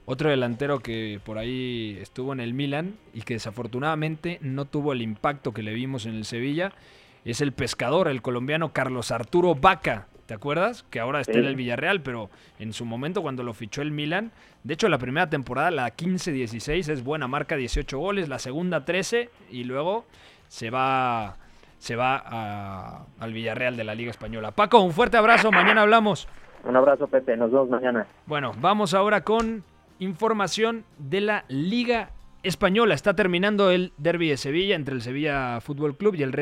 Otro delantero que por ahí estuvo en el Milan y que desafortunadamente no tuvo el impacto que le vimos en el Sevilla es el pescador, el colombiano Carlos Arturo Vaca, ¿te acuerdas? Que ahora está en el Villarreal, pero en su momento cuando lo fichó el Milan, de hecho la primera temporada, la 15-16, es buena marca, 18 goles, la segunda 13, y luego se va al Villarreal de la Liga Española. Paco, un fuerte abrazo, mañana hablamos. Un abrazo, Pepe, nos vemos mañana. Bueno, vamos ahora con información de la Liga Española. Está terminando el derbi de Sevilla entre el Sevilla Fútbol Club y el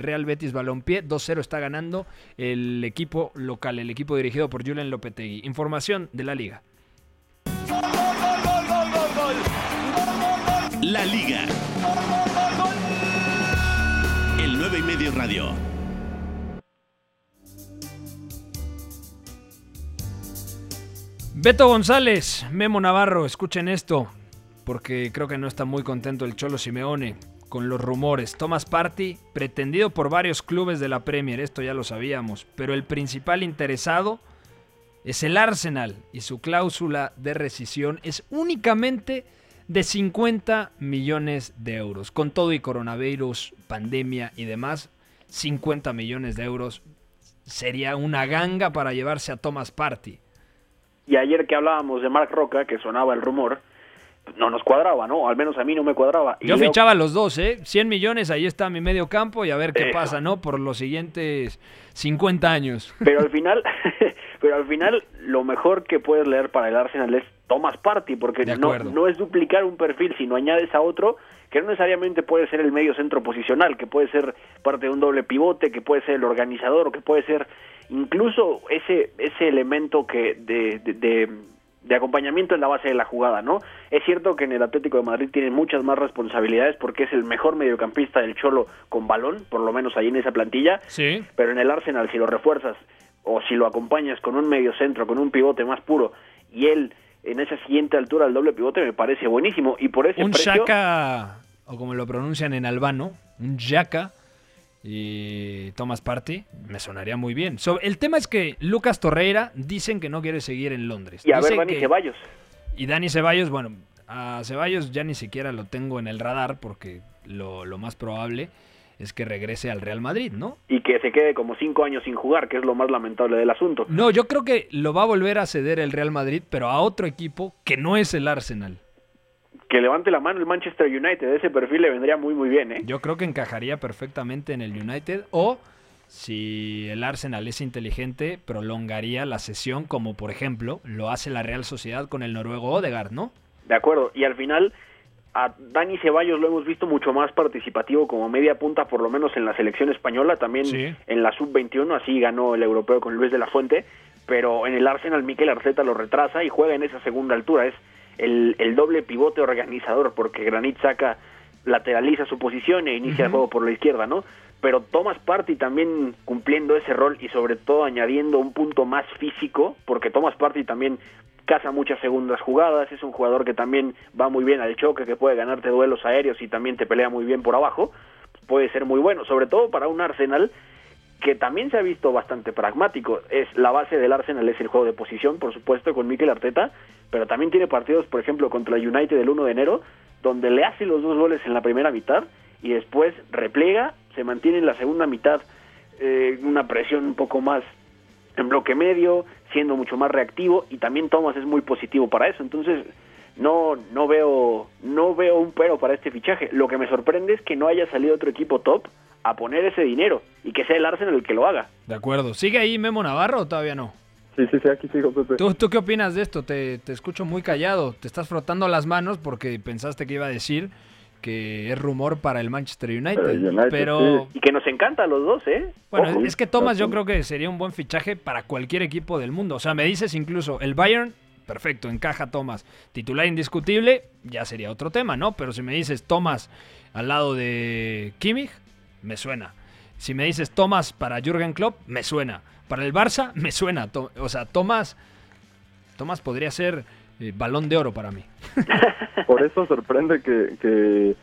Real Betis Balompié. 2-0 está ganando el equipo local, el equipo dirigido por Julen Lopetegui. Información de la Liga. La Liga. El 9:30 Radio. Beto González, Memo Navarro, escuchen esto, porque creo que no está muy contento el Cholo Simeone con los rumores. Thomas Partey, pretendido por varios clubes de la Premier, esto ya lo sabíamos, pero el principal interesado es el Arsenal y su cláusula de rescisión es únicamente de 50 millones de euros. Con todo y coronavirus, pandemia y demás, 50 millones de euros sería una ganga para llevarse a Thomas Partey. Y ayer que hablábamos de Marc Roca, que sonaba el rumor, no nos cuadraba, ¿no? Al menos a mí no me cuadraba. Yo fichaba los dos, ¿eh? 100 millones, ahí está mi medio campo y a ver qué pasa, ¿no? Por los siguientes 50 años. Pero al final, lo mejor que puedes leer para el Arsenal es Thomas Partey, porque no es duplicar un perfil, sino añades a otro que no necesariamente puede ser el medio centro posicional, que puede ser parte de un doble pivote, que puede ser el organizador, o que puede ser incluso ese elemento que de acompañamiento en la base de la jugada, ¿no? Es cierto que en el Atlético de Madrid tiene muchas más responsabilidades porque es el mejor mediocampista del Cholo con balón, por lo menos ahí en esa plantilla, sí, pero en el Arsenal si lo refuerzas o si lo acompañas con un mediocentro, con un pivote más puro y él en esa siguiente altura el doble pivote me parece buenísimo y por ese precio... Un Xhaka, o como lo pronuncian en albano, un Xhaka y Thomas Partey me sonaría muy bien. El tema es que Lucas Torreira dicen que no quiere seguir en Londres. Y a ver, Dani Ceballos. Y Dani Ceballos, bueno, a Ceballos ya ni siquiera lo tengo en el radar porque lo más probable es que regrese al Real Madrid, ¿no? Y que se quede como 5 años sin jugar, que es lo más lamentable del asunto. No, yo creo que lo va a volver a ceder el Real Madrid, pero a otro equipo que no es el Arsenal. Que levante la mano el Manchester United, de ese perfil le vendría muy bien, ¿eh? Yo creo que encajaría perfectamente en el United, o si el Arsenal es inteligente, prolongaría la cesión, como por ejemplo lo hace la Real Sociedad con el noruego Odegaard, ¿no? De acuerdo, y al final... A Dani Ceballos lo hemos visto mucho más participativo como media punta, por lo menos en la selección española, también sí, en la Sub-21, así ganó el europeo con Luis de la Fuente, pero en el Arsenal Mikel Arteta lo retrasa y juega en esa segunda altura, es el doble pivote organizador, porque Granit Xhaka lateraliza su posición e inicia el juego por la izquierda, ¿no? Pero Thomas Partey también cumpliendo ese rol y sobre todo añadiendo un punto más físico, porque Thomas Partey también... caza muchas segundas jugadas, es un jugador que también va muy bien al choque, que puede ganarte duelos aéreos y también te pelea muy bien por abajo, puede ser muy bueno, sobre todo para un Arsenal que también se ha visto bastante pragmático. Es la base del Arsenal es el juego de posición, por supuesto, con Mikel Arteta, pero también tiene partidos, por ejemplo, contra el United el 1 de enero, donde le hace los dos goles en la primera mitad y después repliega, se mantiene en la segunda mitad, una presión un poco más en bloque medio, siendo mucho más reactivo, y también Thomas es muy positivo para eso. Entonces no veo un pero para este fichaje. Lo que me sorprende es que no haya salido otro equipo top a poner ese dinero y que sea el Arsenal el que lo haga. De acuerdo. ¿Sigue ahí Memo Navarro o todavía no? Sí, aquí sigo, Pepe. ¿Tú qué opinas de esto? Te escucho muy callado, te estás frotando las manos porque pensaste que iba a decir que es rumor para el Manchester United, pero... Sí. Y que nos encanta a los dos, ¿eh? Bueno, ojo, es que Thomas yo creo que sería un buen fichaje para cualquier equipo del mundo. O sea, me dices incluso, el Bayern, perfecto, encaja Thomas. Titular indiscutible, ya sería otro tema, ¿no? Pero si me dices Thomas al lado de Kimmich, me suena. Si me dices Thomas para Jürgen Klopp, me suena. Para el Barça, me suena. O sea, Thomas podría ser... Balón de oro para mí. Por eso sorprende que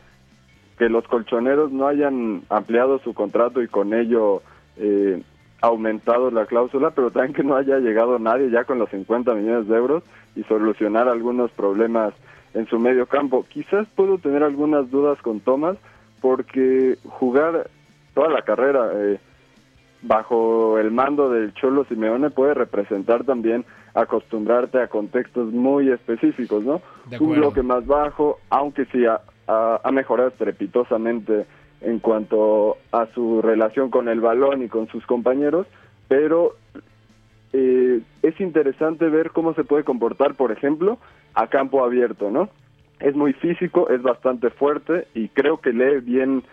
los colchoneros no hayan ampliado su contrato y con ello aumentado la cláusula, pero también que no haya llegado nadie ya con los 50 millones de euros y solucionar algunos problemas en su medio campo. Quizás puedo tener algunas dudas con Thomas, porque jugar toda la carrera bajo el mando del Cholo Simeone puede representar también acostumbrarte a contextos muy específicos, ¿no? Un bloque más bajo, aunque sí ha mejorado estrepitosamente en cuanto a su relación con el balón y con sus compañeros, pero es interesante ver cómo se puede comportar, por ejemplo, a campo abierto, ¿no? Es muy físico, es bastante fuerte y creo que lee bien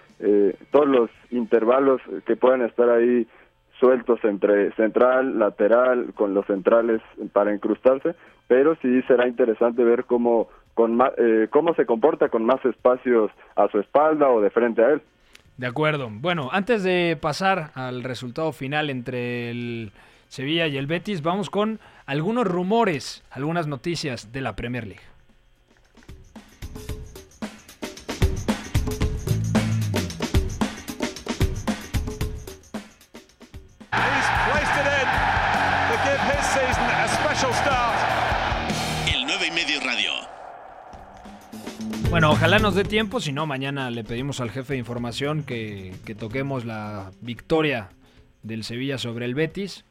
todos los intervalos que puedan estar ahí sueltos entre central, lateral, con los centrales para incrustarse, pero sí será interesante ver cómo se comporta con más espacios a su espalda o de frente a él. De acuerdo. Bueno, antes de pasar al resultado final entre el Sevilla y el Betis, vamos con algunos rumores, algunas noticias de la Premier League. Bueno, ojalá nos dé tiempo, si no mañana le pedimos al jefe de información que toquemos la victoria del Sevilla sobre el Betis.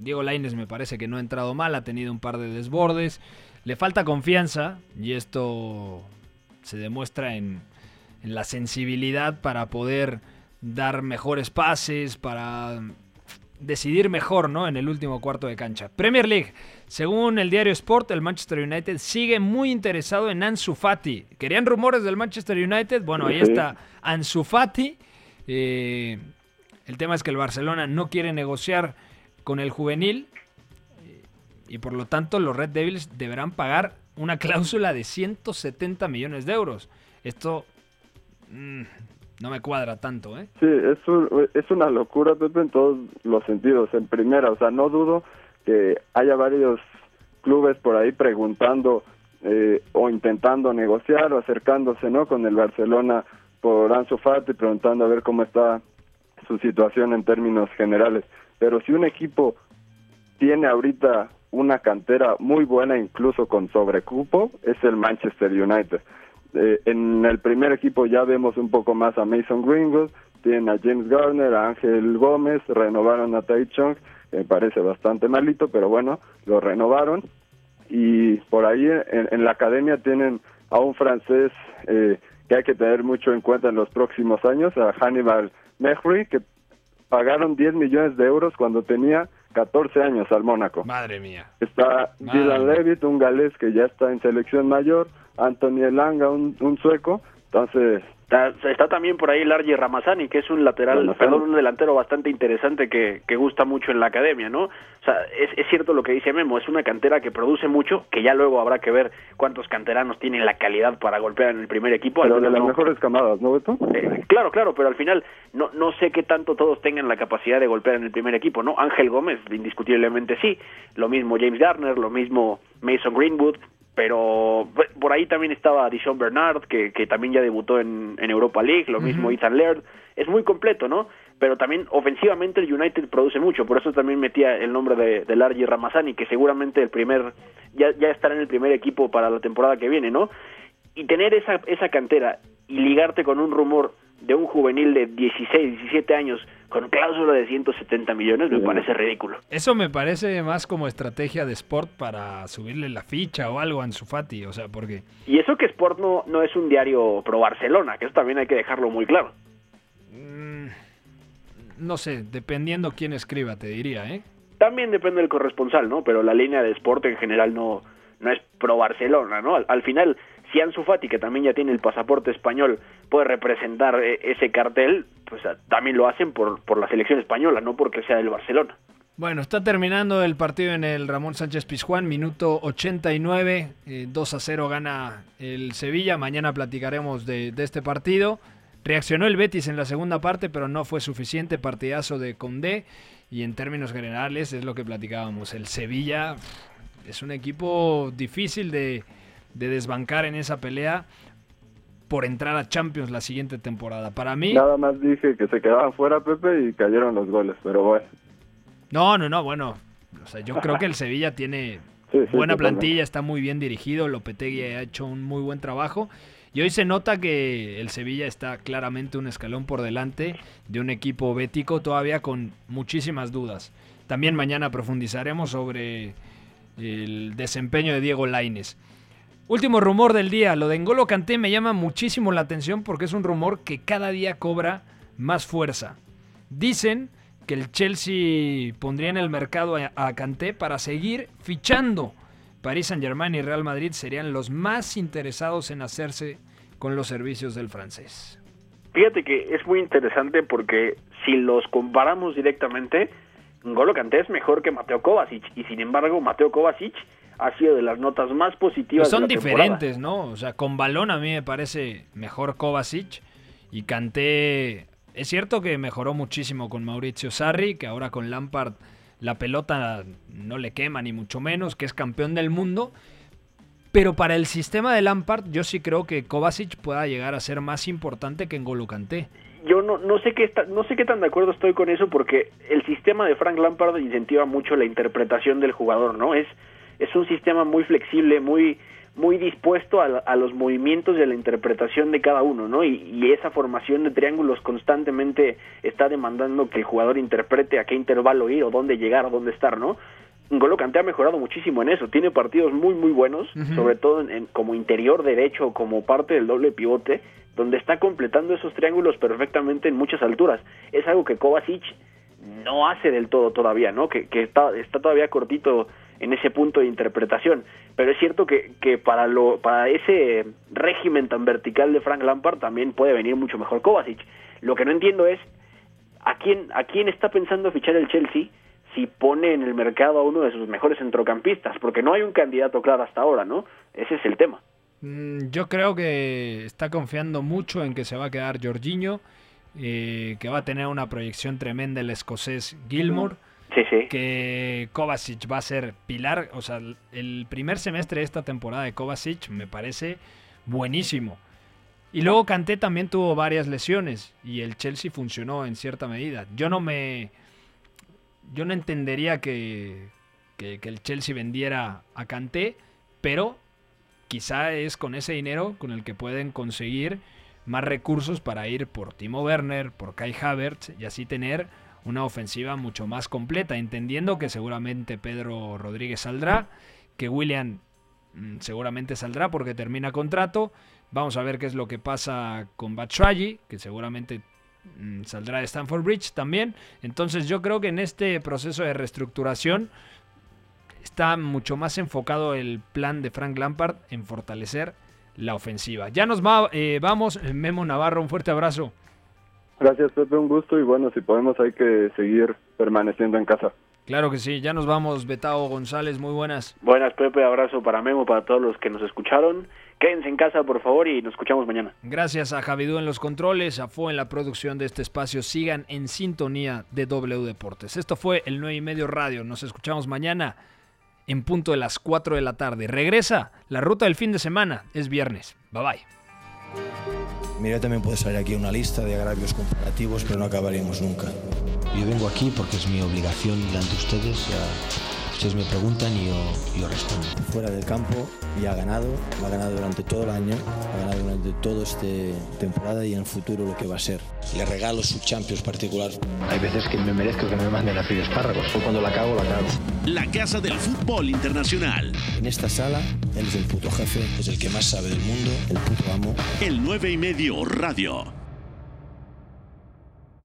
Diego Lainez me parece que no ha entrado mal, ha tenido un par de desbordes, le falta confianza y esto se demuestra en la sensibilidad para poder dar mejores pases, para decidir mejor, ¿no?, en el último cuarto de cancha. Premier League. Según el diario Sport, el Manchester United sigue muy interesado en Ansu Fati. ¿Querían rumores del Manchester United? Bueno, ahí está Ansu Fati. El tema es que el Barcelona no quiere negociar con el juvenil y por lo tanto los Red Devils deberán pagar una cláusula de 170 millones de euros. Esto... no me cuadra tanto, ¿eh? Sí, es una locura, Pepe, en todos los sentidos. En primera, o sea, no dudo que haya varios clubes por ahí preguntando o intentando negociar o acercándose, ¿no?, con el Barcelona por Ansu Fati, preguntando a ver cómo está su situación en términos generales. Pero si un equipo tiene ahorita una cantera muy buena, incluso con sobrecupo, es el Manchester United. En el primer equipo ya vemos un poco más a Mason Greenwood, tienen a James Garner, a Ángel Gómez, renovaron a Tai Chong, que me parece bastante malito, pero bueno, lo renovaron. Y por ahí en la academia tienen a un francés que hay que tener mucho en cuenta en los próximos años, a Hannibal Mejri, que pagaron 10 millones de euros cuando tenía 14 años al Mónaco. Madre mía. Está Dylan Levitt, un galés que ya está en selección mayor, Anthony Elanga, un sueco. Entonces Está también por ahí Largi Ramazani, que es un un delantero bastante interesante que gusta mucho en la academia, ¿no? O sea, es cierto lo que dice Memo, es una cantera que produce mucho, que ya luego habrá que ver cuántos canteranos tienen la calidad para golpear en el primer equipo. Pero de las mejores camadas, ¿no, Beto? Claro, pero al final no sé qué tanto todos tengan la capacidad de golpear en el primer equipo, ¿no? Ángel Gómez, indiscutiblemente sí, lo mismo James Garner, lo mismo Mason Greenwood, pero por ahí también estaba Dishon Bernard, que también ya debutó en Europa League, lo mismo Ethan Laird. Es muy completo, ¿no? Pero también ofensivamente el United produce mucho, por eso también metía el nombre de Largi Ramazani, que seguramente ya estará en el primer equipo para la temporada que viene, ¿no? Y tener esa cantera y ligarte con un rumor de un juvenil de 16, 17 años con cláusula de 170 millones me parece ridículo. Eso me parece más como estrategia de Sport para subirle la ficha o algo a Ansu Fati, o sea, porque... Y eso que Sport no es un diario pro Barcelona, que eso también hay que dejarlo muy claro. No sé, dependiendo quién escriba, te diría, ¿eh? También depende del corresponsal, ¿no? Pero la línea de Sport en general no es pro Barcelona, ¿no? Al final... Si Ansu Fati, que también ya tiene el pasaporte español, puede representar ese cartel, pues también lo hacen por la selección española, no porque sea del Barcelona. Bueno, está terminando el partido en el Ramón Sánchez Pizjuán, minuto 89, 2-0 gana el Sevilla. Mañana platicaremos de este partido. Reaccionó el Betis en la segunda parte, pero no fue suficiente, partidazo de Condé, y en términos generales es lo que platicábamos. El Sevilla es un equipo difícil de desbancar en esa pelea por entrar a Champions la siguiente temporada. Para mí... Nada más dije que se quedaban fuera, Pepe, y cayeron los goles, pero bueno. No, bueno. O sea, yo creo que el Sevilla tiene buena plantilla, está muy bien dirigido, Lopetegui ha hecho un muy buen trabajo, y hoy se nota que el Sevilla está claramente un escalón por delante de un equipo bético todavía con muchísimas dudas. También mañana profundizaremos sobre el desempeño de Diego Lainez. Último rumor del día, lo de N'Golo Kanté me llama muchísimo la atención porque es un rumor que cada día cobra más fuerza. Dicen que el Chelsea pondría en el mercado a Kanté para seguir fichando. París Saint-Germain y Real Madrid serían los más interesados en hacerse con los servicios del francés. Fíjate que es muy interesante porque si los comparamos directamente, N'Golo Kanté es mejor que Mateo Kovacic y sin embargo Mateo Kovacic ha sido de las notas más positivas de la temporada. Son diferentes, ¿no? O sea, con balón a mí me parece mejor Kovacic y Kanté. Es cierto que mejoró muchísimo con Mauricio Sarri, que ahora con Lampard la pelota no le quema ni mucho menos, que es campeón del mundo. Pero para el sistema de Lampard yo sí creo que Kovacic pueda llegar a ser más importante que N'Golo Kanté. Yo no sé qué tan de acuerdo estoy con eso porque el sistema de Frank Lampard incentiva mucho la interpretación del jugador, ¿no? Es un sistema muy flexible, muy dispuesto a los movimientos y a la interpretación de cada uno, ¿no? Y esa formación de triángulos constantemente está demandando que el jugador interprete a qué intervalo ir o dónde llegar o dónde estar, ¿no? N'Golo Kanté ha mejorado muchísimo en eso, tiene partidos muy buenos, sobre todo como interior derecho, como parte del doble pivote, donde está completando esos triángulos perfectamente en muchas alturas. Es algo que Kovacic no hace del todo todavía, ¿no? Que está todavía cortito en ese punto de interpretación, pero es cierto que para ese régimen tan vertical de Frank Lampard también puede venir mucho mejor Kovacic. Lo que no entiendo es a quién está pensando fichar el Chelsea si pone en el mercado a uno de sus mejores centrocampistas, porque no hay un candidato claro hasta ahora, ¿no? Ese es el tema. Yo creo que está confiando mucho en que se va a quedar Jorginho, que va a tener una proyección tremenda el escocés Gilmour. Sí. Que Kovacic va a ser pilar, o sea, el primer semestre de esta temporada de Kovacic me parece buenísimo. Y luego Kanté también tuvo varias lesiones y el Chelsea funcionó en cierta medida. Yo no entendería que el Chelsea vendiera a Kanté, pero quizá es con ese dinero con el que pueden conseguir más recursos para ir por Timo Werner, por Kai Havertz y así tener una ofensiva mucho más completa, entendiendo que seguramente Pedro Rodríguez saldrá, que William seguramente saldrá porque termina contrato. Vamos a ver qué es lo que pasa con Batshuayi, que seguramente saldrá de Stamford Bridge también. Entonces yo creo que en este proceso de reestructuración está mucho más enfocado el plan de Frank Lampard en fortalecer la ofensiva. Ya nos vamos, Memo Navarro, un fuerte abrazo. Gracias, Pepe, un gusto, y bueno, si podemos hay que seguir permaneciendo en casa. Claro que sí, ya nos vamos, Betao González, muy buenas. Buenas, Pepe, abrazo para Memo, para todos los que nos escucharon. Quédense en casa, por favor, y nos escuchamos mañana. Gracias a Javidú en los controles, a Fo en la producción de este espacio. Sigan en sintonía de W Deportes. Esto fue el 9:30 Radio. Nos escuchamos mañana en punto de las 4 de la tarde. Regresa la ruta del fin de semana. Es viernes. Bye, bye. Mira, también puede salir aquí una lista de agravios comparativos, pero no acabaríamos nunca. Yo vengo aquí porque es mi obligación delante de ustedes. Ustedes me preguntan y yo respondo. Fuera del campo y ha ganado. Lo ha ganado durante todo el año, ha ganado durante toda esta temporada y en el futuro lo que va a ser. Le regalo su Champions particular. Hay veces que me merezco que me manden a freír espárragos. O cuando la cago, la cago. La casa del fútbol internacional. En esta sala, él es el puto jefe, es el que más sabe del mundo, el puto amo. El 9:30 Radio.